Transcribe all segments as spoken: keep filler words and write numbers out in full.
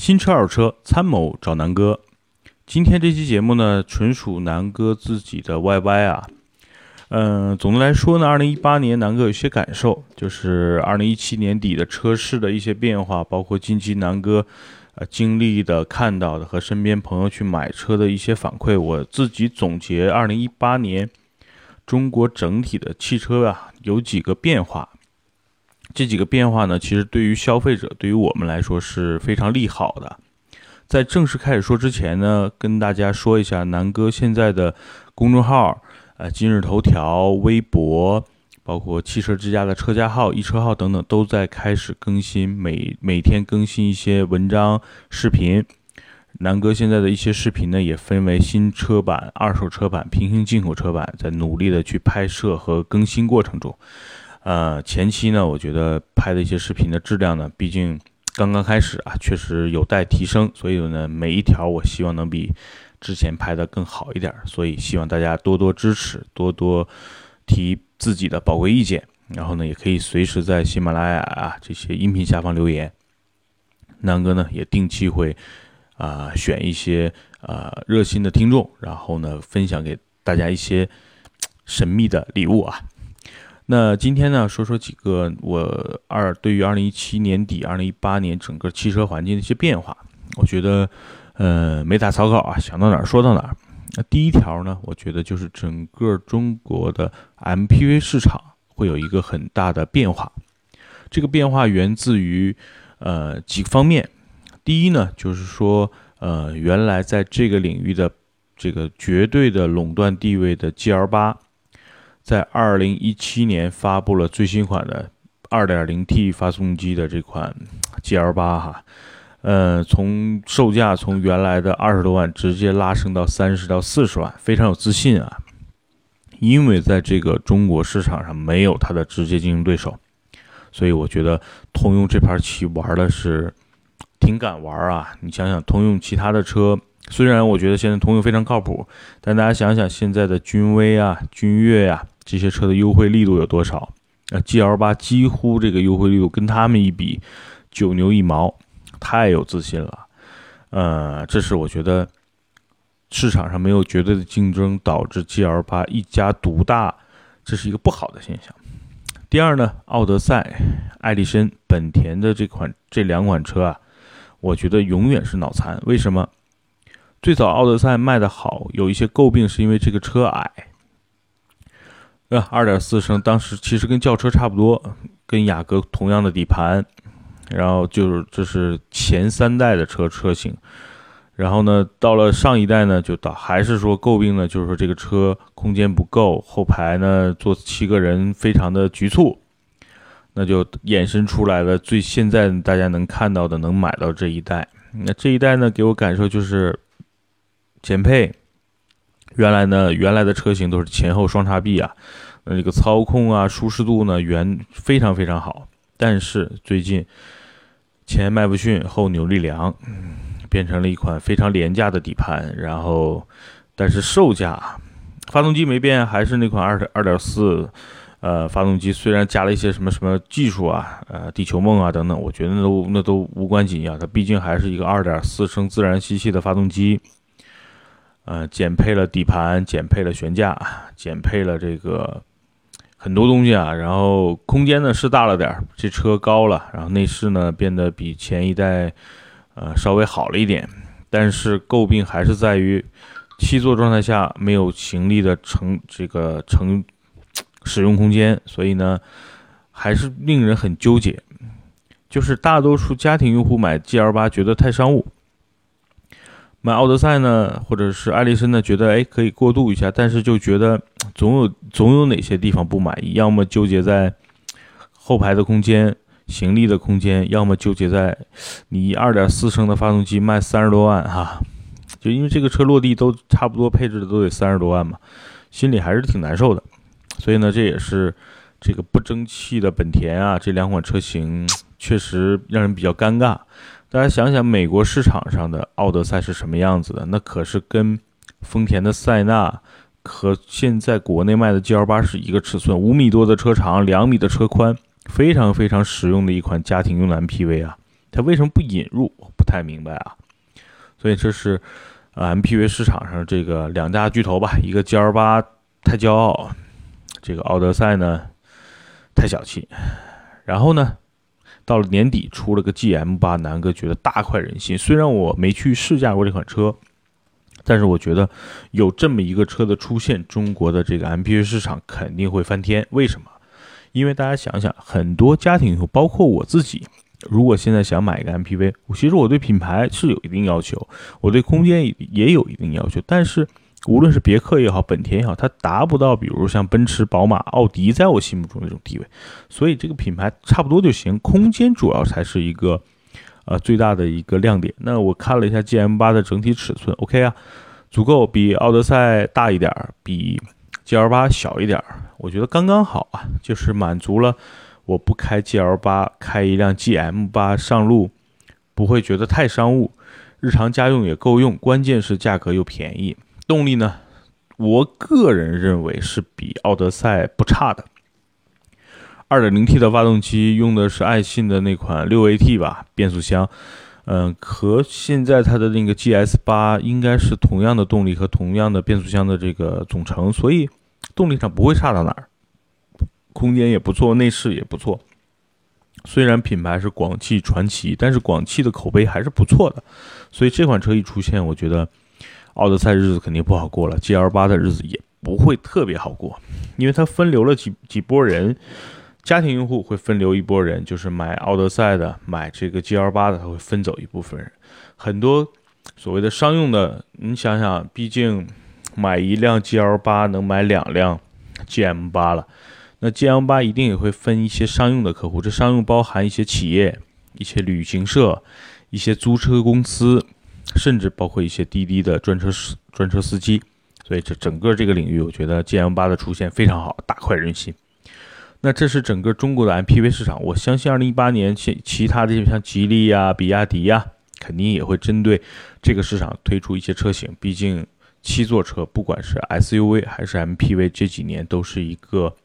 新车二手车参谋找南哥。今天这期节目呢，纯属南哥自己的 Y Y 啊。嗯、呃，总的来说呢， 二零一八年南哥有些感受，就是二零一七年底的车市的一些变化，包括近期南哥呃经历的、看到的和身边朋友去买车的一些反馈。我自己总结二零一八年中国整体的汽车啊有几个变化。这几个变化呢，其实对于消费者，对于我们来说是非常利好的。在正式开始说之前呢，跟大家说一下南哥现在的公众号、呃、今日头条、微博，包括汽车之家的车家号、一车号等等，都在开始更新，每每天更新一些文章、视频。南哥现在的一些视频呢，也分为新车版、二手车版、平行进口车版，在努力的去拍摄和更新过程中。呃，前期呢，我觉得拍的一些视频的质量呢，毕竟刚刚开始啊，确实有待提升，所以呢，每一条我希望能比之前拍的更好一点，所以希望大家多多支持，多多提自己的宝贵意见，然后呢，也可以随时在喜马拉雅啊这些音频下方留言。南哥呢，也定期会啊、呃、选一些啊、呃、热心的听众，然后呢，分享给大家一些神秘的礼物啊。那今天呢，说说几个我二对于二零一七年底、二零一八年整个汽车环境的一些变化，我觉得，呃，没打草稿啊，想到哪儿说到哪儿。那第一条呢，我觉得就是整个中国的 M P V 市场会有一个很大的变化，这个变化源自于呃几方面。第一呢，就是说，呃，原来在这个领域的这个绝对的垄断地位的 G L 八。在二零一七年发布了最新款的 二点零 T 发动机的这款 G L 八 哈，呃，从售价从原来的二十多万直接拉升到三十到四十万，非常有自信啊，因为在这个中国市场上没有它的直接竞争对手，所以我觉得通用这盘棋玩的是挺敢玩啊，你想想通用其他的车。虽然我觉得现在通用非常靠谱，但大家想想现在的君威啊、君越啊这些车的优惠力度有多少？啊 ，G L 八 几乎这个优惠力度跟他们一比，九牛一毛，太有自信了。呃，这是我觉得市场上没有绝对的竞争，导致 G L 八 一家独大，这是一个不好的现象。第二呢，奥德赛、艾力绅、本田的这款这两款车啊，我觉得永远是脑残。为什么？最早奥德赛卖的好，有一些诟病是因为这个车矮，呃 二点四 升当时其实跟轿车差不多，跟雅阁同样的底盘，然后就是这是前三代的车车型，然后呢到了上一代呢就到还是说诟病呢，就是说这个车空间不够，后排呢坐七个人非常的局促，那就衍生出来了最现在大家能看到的能买到这一代。那这一代呢给我感受就是减配，原来呢，原来的车型都是前后双叉臂啊，那这个操控啊、舒适度呢，原非常非常好。但是最近前麦弗逊后扭力梁，嗯，变成了一款非常廉价的底盘，然后但是售价，发动机没变，还是那款二二点四，呃，发动机虽然加了一些什么什么技术啊，呃，地球梦啊等等，我觉得那都那都无关紧要，它毕竟还是一个二点四升自然吸气的发动机。呃，减配了底盘，减配了悬架，减配了这个很多东西啊。然后空间呢是大了点，这车高了，然后内饰呢变得比前一代呃稍微好了一点，但是诟病还是在于七座状态下没有行李的乘这个乘使用空间，所以呢还是令人很纠结。就是大多数家庭用户买 G L 八觉得太商务。买奥德赛呢，或者是艾力绅呢，觉得哎可以过渡一下，但是就觉得总有总有哪些地方不满意，要么纠结在后排的空间、行李的空间，要么纠结在你 二点四 升的发动机卖三十多万哈、啊，就因为这个车落地都差不多配置的都得三十多万嘛，心里还是挺难受的。所以呢，这也是这个不争气的本田啊，这两款车型确实让人比较尴尬。大家想想美国市场上的奥德赛是什么样子的，那可是跟丰田的塞纳和现在国内卖的 G L 八 是一个尺寸，五米多的车长，两米的车宽，非常非常实用的一款家庭用的 M P V 啊。它为什么不引入？我不太明白啊。所以这是呃 M P V 市场上这个两大巨头吧，一个 G L 八太骄傲，这个奥德赛呢太小气。然后呢，到了年底出了个 G M 八，南哥觉得大快人心。虽然我没去试驾过这款车，但是我觉得有这么一个车的出现，中国的这个 M P V 市场肯定会翻天。为什么？因为大家想想，很多家庭用户，包括我自己，如果现在想买一个 M P V， 其实我对品牌是有一定要求，我对空间也有一定要求，但是无论是别克也好，本田也好，它达不到比如像奔驰、宝马、奥迪在我心目中那种地位，所以这个品牌差不多就行，空间主要才是一个呃最大的一个亮点。那我看了一下 G M 八的整体尺寸 ，OK 啊，足够，比奥德赛大一点，比 G L 八小一点，我觉得刚刚好啊，就是满足了我不开 G L 八，开一辆 G M 八上路不会觉得太商务，日常家用也够用，关键是价格又便宜。动力呢，我个人认为是比奥德赛不差的。 二点零 T 的发动机用的是爱信的那款 六 A T 吧变速箱，嗯，和现在它的那个 G S 八 应该是同样的动力和同样的变速箱的这个总成，所以动力上不会差到哪儿，空间也不错，内饰也不错。虽然品牌是广汽传祺，但是广汽的口碑还是不错的，所以这款车一出现，我觉得奥德赛日子肯定不好过了 ，G L 八 的日子也不会特别好过，因为它分流了几几波人。家庭用户会分流一波人，就是买奥德赛的、买这个 G L 八的，他会分走一部分人。很多所谓的商用的，你想想，毕竟买一辆 G L 八能买两辆 G M 八了，那 G M 八一定也会分一些商用的客户。这商用包含一些企业、一些旅行社、一些租车公司，甚至包括一些滴滴的专车专车司机。所以这整个这个领域，我觉得 G M 八的出现非常好，大快人心。那这是整个中国的 M P V 市场，我相信二零一八年其其他的像吉利呀、比亚迪呀，肯定也会针对这个市场推出一些车型。毕竟七座车，不管是 S U V 还是 M P V， 这几年都是一个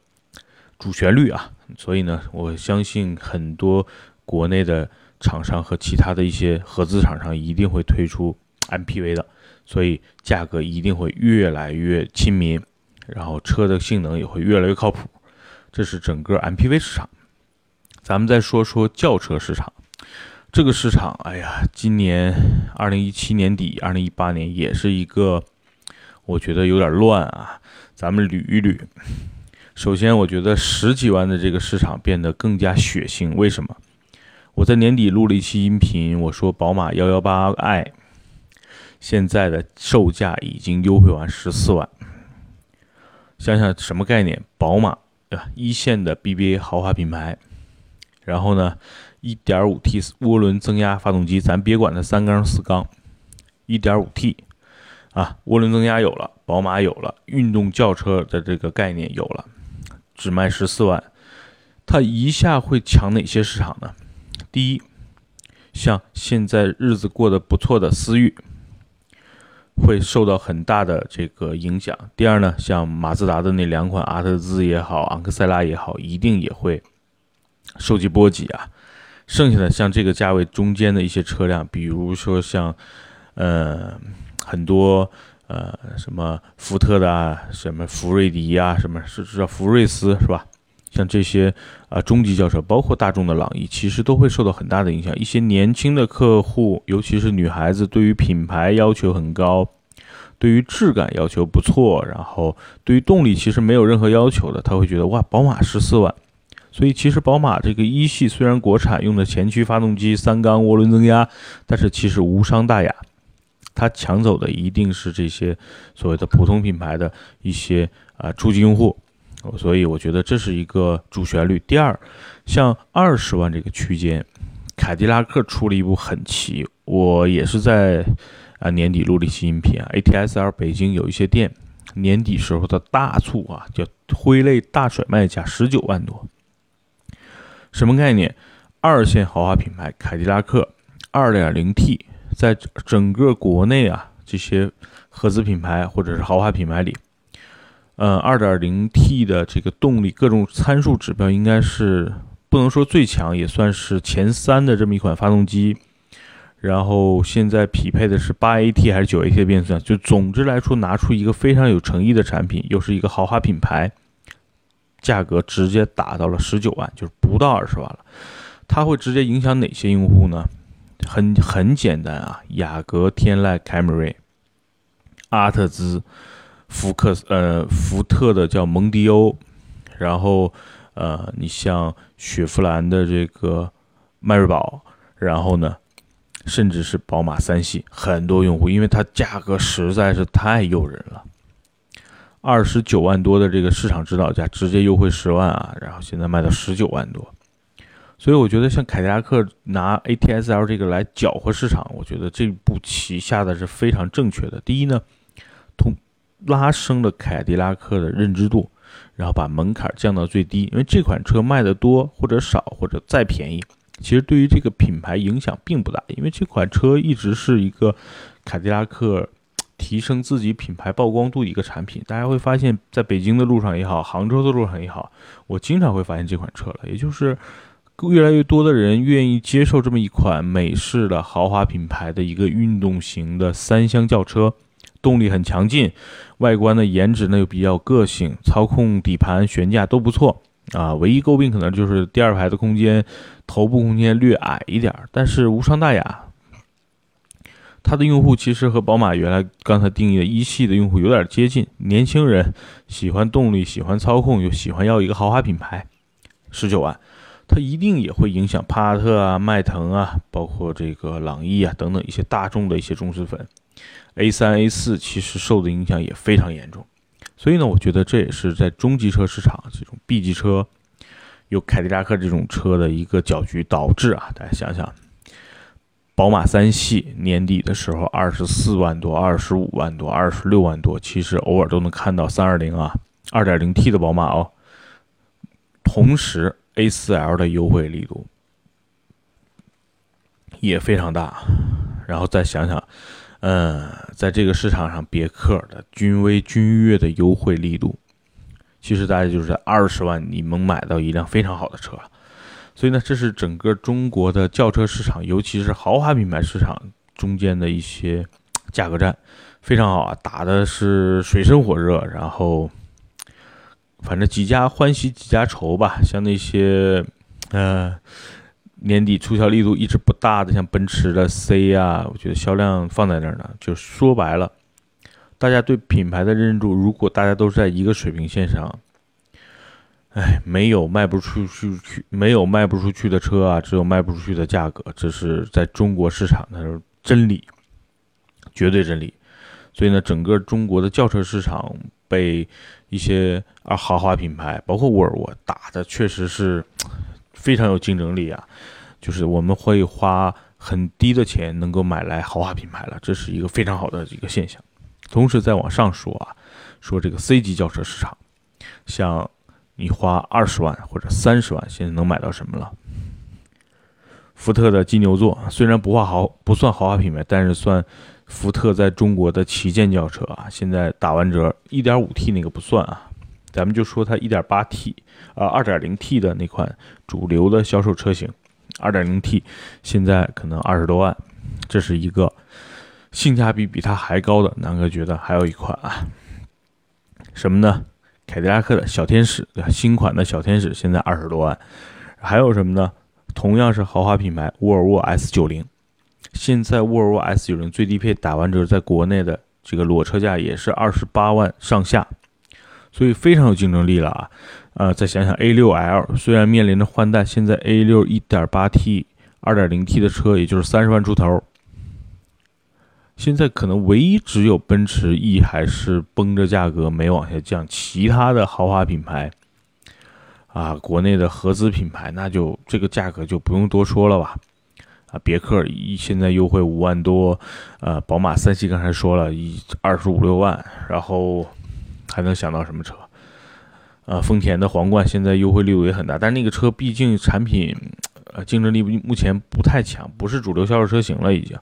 主旋律啊。所以呢，我相信很多国内的厂商和其他的一些合资厂商一定会推出 M P V 的，所以价格一定会越来越亲民，然后车的性能也会越来越靠谱。这是整个 M P V 市场。咱们再说说轿车市场，这个市场，哎呀，今年二零一七年底二零一八年也是一个我觉得有点乱啊，咱们捋一捋。首先我觉得十几万的这个市场变得更加血腥，为什么？我在年底录了一期音频，我说宝马 一一八 i 现在的售价已经优惠完十四万，想想什么概念？宝马对吧？一线的 B B A 豪华品牌，然后呢 一点五 T 涡轮增压发动机，咱别管它三缸四缸 一点五 T 啊，涡轮增压有了，宝马有了，运动轿车的这个概念有了，只卖十四万。它一下会抢哪些市场呢？第一，像现在日子过得不错的思域会受到很大的这个影响。第二呢，像马自达的那两款阿特兹也好，昂克赛拉也好，一定也会受其波及啊。剩下的像这个价位中间的一些车辆，比如说像呃很多呃什么福特的啊，什么福瑞迪啊，什么是叫福睿斯是吧？像这些啊、呃、中级轿车，包括大众的朗逸，其实都会受到很大的影响。一些年轻的客户，尤其是女孩子，对于品牌要求很高，对于质感要求不错，然后对于动力其实没有任何要求的，他会觉得哇，宝马十四万。所以其实宝马这个一系虽然国产用的前驱发动机、三缸涡轮增压，但是其实无伤大雅。它抢走的一定是这些所谓的普通品牌的一些啊、呃、初级用户。所以我觉得这是一个主旋律。第二，像二十万这个区间，凯迪拉克出了一部很奇，我也是在啊年底录了一期音频啊 ，A T S L 北京有一些店年底时候的大促啊，叫挥泪大甩卖价十九万多，什么概念？二线豪华品牌凯迪拉克 二点零 T 在整个国内啊这些合资品牌或者是豪华品牌里。呃 二点零 T 的这个动力各种参数指标应该是不能说最强，也算是前三的这么一款发动机。然后现在匹配的是 八 A T 还是 九 A T 的变速箱，就总之来说拿出一个非常有诚意的产品，又是一个豪华品牌，价格直接打到了十九万，就是不到二十万了。它会直接影响哪些用户呢？很很简单啊，雅阁、天籁、凯美瑞、阿特兹、福克斯呃福特的叫蒙迪欧，然后呃你像雪佛兰的这个迈锐宝，然后呢甚至是宝马三系，很多用户因为它价格实在是太诱人了，二十九万多的这个市场指导价直接优惠十万啊，然后现在卖到十九万多，所以我觉得像凯迪拉克拿 A T S L 这个来搅和市场，我觉得这步棋下的是非常正确的。第一呢，通拉升了凯迪拉克的认知度，然后把门槛降到最低，因为这款车卖的多或者少或者再便宜，其实对于这个品牌影响并不大，因为这款车一直是一个凯迪拉克提升自己品牌曝光度的一个产品。大家会发现在北京的路上也好，杭州的路上也好，我经常会发现这款车了，也就是越来越多的人愿意接受这么一款美式的豪华品牌的一个运动型的三厢轿车，动力很强劲，外观的颜值呢又比较有个性，操控、底盘、悬架都不错啊，唯一诟病可能就是第二排的空间，头部空间略矮一点，但是无伤大雅。它的用户其实和宝马原来刚才定义的一系的用户有点接近，年轻人喜欢动力，喜欢操控，又喜欢要一个豪华品牌。十九万，它一定也会影响帕萨特啊、迈腾啊，包括这个朗逸啊等等一些大众的一些忠实粉。A 三 A 四 其实受的影响也非常严重。所以呢，我觉得这也是在中级车市场这种 B 级车有凯迪拉克这种车的一个搅局，导致啊，大家想想，宝马三系年底的时候二十四万多、二十五万多、二十六万多，其实偶尔都能看到三二零啊、二点零 T 的宝马哦。同时 A 四 L 的优惠力度也非常大，然后再想想。嗯，在这个市场上，别克的君威、君越的优惠力度，其实大概就是二十万，你能买到一辆非常好的车了。所以呢，这是整个中国的轿车市场，尤其是豪华品牌市场中间的一些价格战，非常好啊，打的是水深火热。然后，反正几家欢喜几家愁吧，像那些，呃。年底促销力度一直不大的，像奔驰的 C 啊，我觉得销量放在那儿呢，就说白了，大家对品牌的认知，如果大家都是在一个水平线上，哎，没有卖不出去，没有卖不出去的车啊，只有卖不出去的价格，这是在中国市场的真理，绝对真理。所以呢，整个中国的轿车市场被一些啊豪华品牌，包括沃尔沃打的确实是。非常有竞争力啊，就是我们会花很低的钱能够买来豪华品牌了，这是一个非常好的一个现象。同时再往上说啊，说这个 C 级轿车市场，像你花二十万或者三十万，现在能买到什么了？福特的金牛座虽然不算豪不算豪华品牌，但是算福特在中国的旗舰轿车啊。现在打完折 一点五 T 那个不算啊。咱们就说它 一点八 T 啊、呃、二点零 T 的那款主流的销售车型 二点零 T 现在可能二十多万，这是一个性价比比它还高的。南哥觉得还有一款啊，什么呢？凯迪拉克的小天使，新款的小天使现在二十多万。还有什么呢？同样是豪华品牌沃尔沃 S 九十， 现在沃尔沃 S 九十 最低配打完折在国内的这个裸车价也是二十八万上下，所以非常有竞争力了啊！呃，再想想 A 六 L， 虽然面临着换代，现在 A 六 一点八 T、二点零 T 的车也就是三十万出头。现在可能唯一只有奔驰 E 还是绷着价格没往下降，其他的豪华品牌啊，国内的合资品牌，那就这个价格就不用多说了吧。啊，别克现在优惠五万多，呃，宝马三系刚才说了一二十五六万，然后。还能想到什么车？呃，丰田的皇冠现在优惠力度也很大，但那个车毕竟产品呃竞争力目前不太强，不是主流销售车型了已经，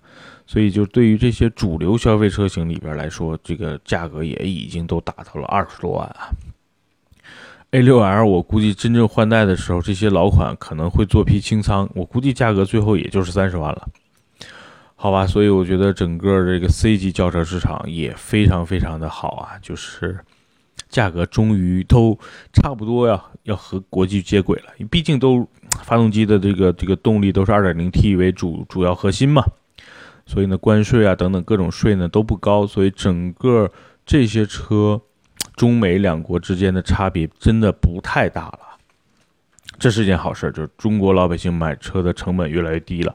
所以就对于这些主流消费车型里边来说，这个价格也已经都达到了二十多万啊。A 六 L 我估计真正换代的时候，这些老款可能会做批清仓，我估计价格最后也就是三十万了，好吧？所以我觉得整个这个 C 级轿车市场也非常非常的好啊，就是价格终于都差不多呀，要和国际接轨了。毕竟都发动机的这个这个动力都是 二点零 T 为主主要核心嘛，所以呢关税啊等等各种税呢都不高，所以整个这些车。中美两国之间的差别真的不太大了，这是件好事，就是中国老百姓买车的成本越来越低了。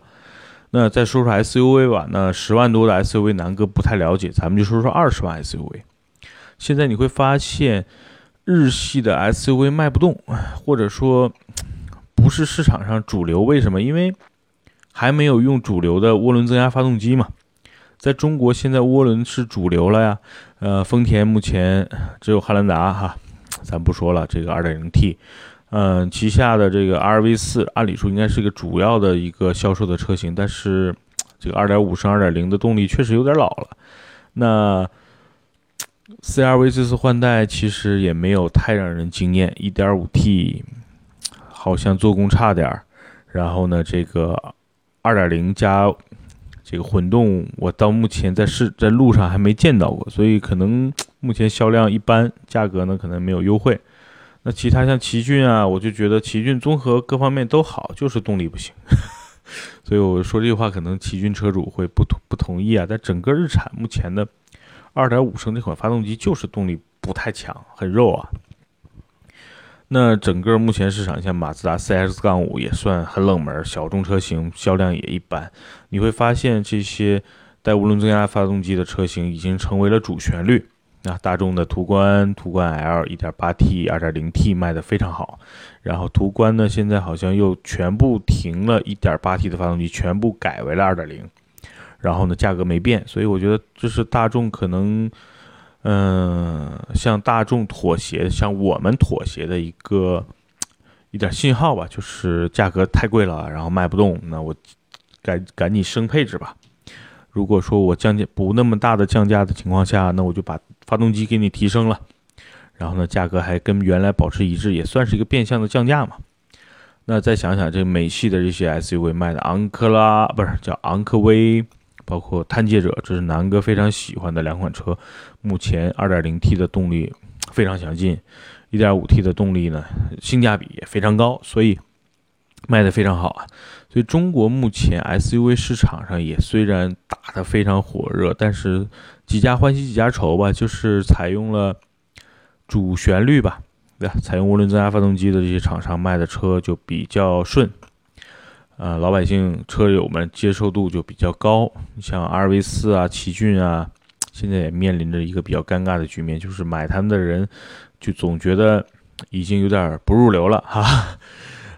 那再说说 S U V 吧，那十万多的 S U V 南哥不太了解，咱们就说说二十万 S U V。现在你会发现，日系的 S U V 卖不动，或者说不是市场上主流。为什么？因为还没有用主流的涡轮增压发动机嘛。在中国现在涡轮是主流了呀，呃，丰田目前只有汉兰达哈，咱不说了，这个 二点零 T， 嗯、呃，旗下的这个 R V 四， 按理说应该是一个主要的一个销售的车型，但是这个 二点五升 二点零 的动力确实有点老了。那 C R V 这次换代其实也没有太让人惊艳， 一点五 T 好像做工差点，然后呢，这个 二点零 加这个混动我到目前在市在路上还没见到过，所以可能目前销量一般，价格呢可能没有优惠。那其他像奇骏啊，我就觉得奇骏综合各方面都好，就是动力不行。所以我说这句话可能奇骏车主会不不同意啊，但整个日产目前的 二点五升这款发动机就是动力不太强，很肉啊。那整个目前市场像马自达 C X 五 也算很冷门，小众车型销量也一般。你会发现这些带涡轮增压发动机的车型已经成为了主旋律。那大众的途观、途观 L 一点八 T、二点零 T 卖得非常好。然后途观呢，现在好像又全部停了 一点八 T 的发动机，全部改为了 二点零。然后呢，价格没变，所以我觉得这是大众可能。嗯，向大众妥协，向我们妥协的一个一点信号吧，就是价格太贵了，然后卖不动，那我赶赶紧升配置吧。如果说我降价不那么大的降价的情况下，那我就把发动机给你提升了，然后呢，价格还跟原来保持一致，也算是一个变相的降价嘛。那再想想这美系的这些 S U V 卖的昂科拉，不是叫昂科威。包括探界者，这是南哥非常喜欢的两款车。目前 二点零 T 的动力非常强劲 ，一点五 T 的动力呢，性价比也非常高，所以卖得非常好啊。所以中国目前 S U V 市场上也虽然打得非常火热，但是几家欢喜几家愁吧，就是采用了主旋律吧，对吧？采用涡轮增压发动机的这些厂商卖的车就比较顺。呃，老百姓车友们接受度就比较高，像 R V 四 啊、奇骏啊，现在也面临着一个比较尴尬的局面，就是买他们的人就总觉得已经有点不入流了哈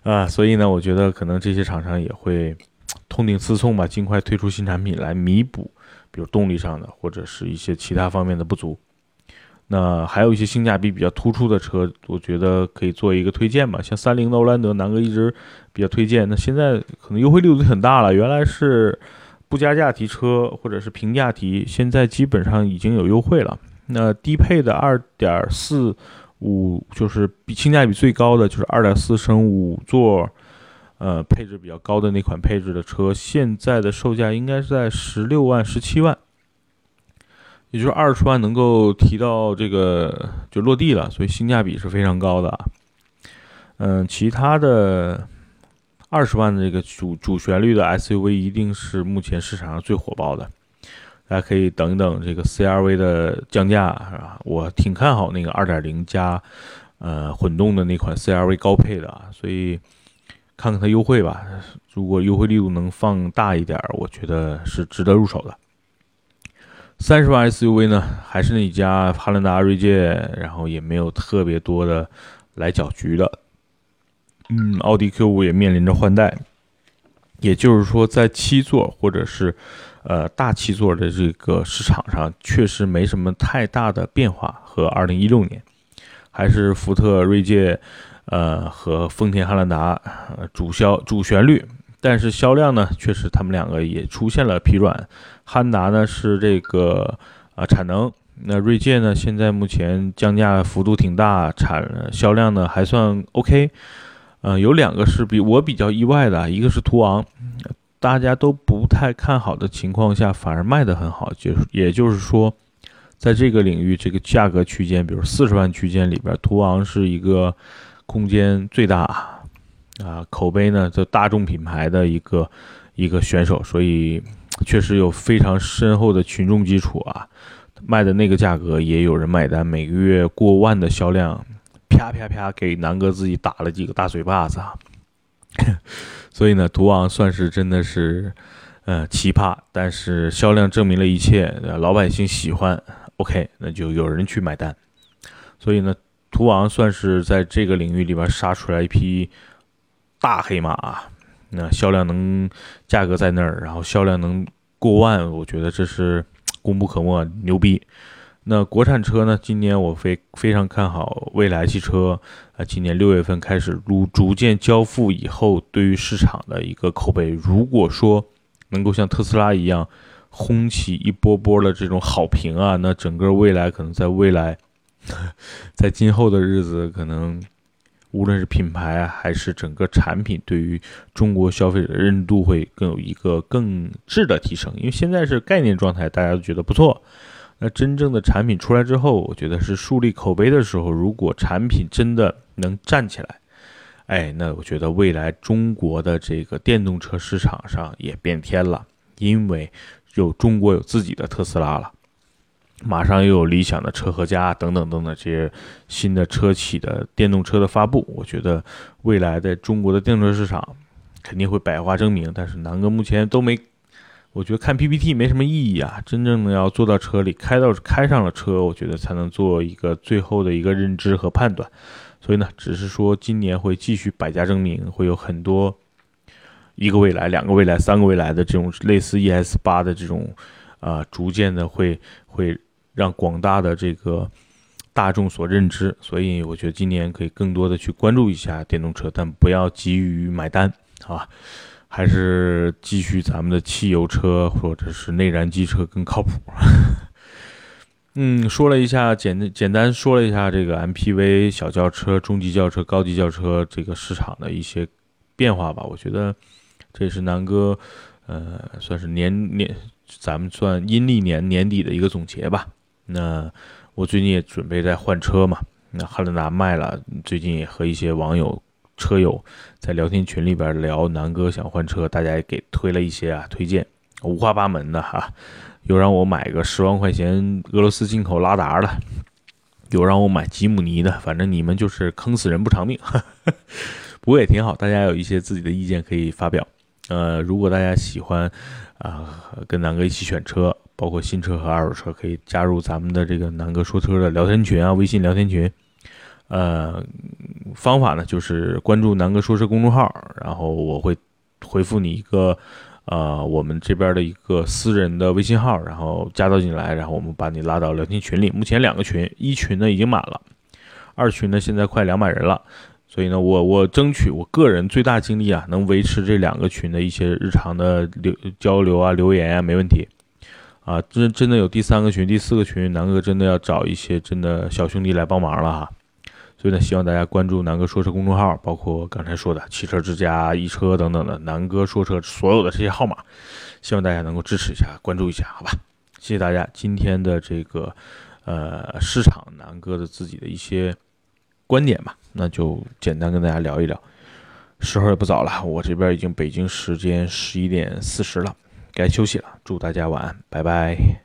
啊，所以呢，我觉得可能这些厂商也会痛定思痛吧，尽快推出新产品来弥补，比如动力上的或者是一些其他方面的不足。那还有一些性价比比较突出的车，我觉得可以做一个推荐吧，像三菱的欧蓝德，南哥一直比较推荐。那现在可能优惠力度很大了，原来是不加价提车或者是平价提，现在基本上已经有优惠了。那低配的 二点四五 就是比性价比最高的，就是 二点四升五座，呃，配置比较高的那款配置的车，现在的售价应该是在十六万、十七万。也就是二十万能够提到这个就落地了，所以性价比是非常高的啊。嗯，其他的二十万的这个主主旋律的 S U V 一定是目前市场上最火爆的，大家可以等一等这个 C R V 的降价啊，我挺看好那个二点零加呃混动的那款 C R V 高配的啊，所以看看它优惠吧，如果优惠力度能放大一点，我觉得是值得入手的。三十万 S U V 呢，还是那家汉兰达、锐界，然后也没有特别多的来搅局的。嗯，奥迪 Q 五 也面临着换代，也就是说，在七座或者是呃大七座的这个市场上，确实没什么太大的变化。和二零一六年，还是福特、锐界，呃和丰田汉兰达、呃、主销主旋律。但是销量呢，确实他们两个也出现了疲软。汉达呢是这个啊、呃、产能那锐界呢，现在目前降价幅度挺大，产销量呢还算 OK。嗯、呃，有两个是比我比较意外的，一个是途昂，大家都不太看好的情况下，反而卖得很好。就也就是说，在这个领域，这个价格区间，比如四十万区间里边，途昂是一个空间最大啊、呃，口碑呢就大众品牌的一个一个选手，所以确实有非常深厚的群众基础啊。卖的那个价格也有人买单，每个月过万的销量，啪啪啪给南哥自己打了几个大嘴巴子啊！所以呢，途昂算是真的是，呃，奇葩，但是销量证明了一切，老百姓喜欢 ，OK， 那就有人去买单。所以呢，途昂算是在这个领域里边杀出来一匹大黑马啊！那销量能，价格在那儿，然后销量能过万，我觉得这是功不可没，牛逼！那国产车呢？今年我非非常看好蔚来汽车啊，今年六月份开始逐逐渐交付以后，对于市场的一个口碑，如果说能够像特斯拉一样轰起一波波的这种好评啊，那整个蔚来可能在未来，在今后的日子，可能无论是品牌还是整个产品，对于中国消费者的认度会更有一个更质的提升，因为现在是概念状态，大家都觉得不错。那真正的产品出来之后，我觉得是树立口碑的时候，如果产品真的能站起来，哎，那我觉得未来中国的这个电动车市场上也变天了，因为有中国有自己的特斯拉了。马上又有理想的车和家等等等等这些新的车企的电动车的发布，我觉得未来在中国的电动车市场肯定会百花争鸣。但是南哥目前都没，我觉得看 P P T 没什么意义啊，真正的要坐到车里，开到开上了车，我觉得才能做一个最后的一个认知和判断。所以呢，只是说今年会继续百家争鸣，会有很多一个未来、两个未来、三个未来的这种类似 E S 八 的这种啊、呃，逐渐的会会。让广大的这个大众所认知，所以我觉得今年可以更多的去关注一下电动车，但不要急于买单啊，还是继续咱们的汽油车或者是内燃机车更靠谱。嗯，说了一下简简单说了一下这个 M P V 小轿车、中级轿车、高级轿车这个市场的一些变化吧。我觉得这是南哥呃算是年年咱们算阴历年年底的一个总结吧。那我最近也准备在换车嘛，那汉兰达卖了，最近也和一些网友车友在聊天群里边聊南哥想换车，大家也给推了一些啊推荐，五花八门的哈，有让我买个十万块钱俄罗斯进口拉达的，有让我买吉姆尼的，反正你们就是坑死人不偿命，呵呵，不过也挺好，大家有一些自己的意见可以发表。呃，如果大家喜欢啊、呃，跟南哥一起选车，包括新车和二手车，可以加入咱们的这个南哥说车的聊天群啊，微信聊天群。呃，方法呢就是关注南哥说车公众号，然后我会回复你一个呃我们这边的一个私人的微信号，然后加到进来，然后我们把你拉到聊天群里。目前两个群，一群呢已经满了，二群呢现在快两百人了。所以呢，我我争取我个人最大精力啊，能维持这两个群的一些日常的流交流啊、留言啊，没问题啊。真真的有第三个群、第四个群，南哥真的要找一些真的小兄弟来帮忙了哈。所以呢，希望大家关注南哥说车公众号，包括刚才说的汽车之家、一车等等的南哥说车所有的这些号码，希望大家能够支持一下、关注一下，好吧？谢谢大家。今天的这个呃市场，南哥的自己的一些观点吧，那就简单跟大家聊一聊。时候也不早了，我这边已经北京时间十一点四十了，该休息了。祝大家晚安，拜拜。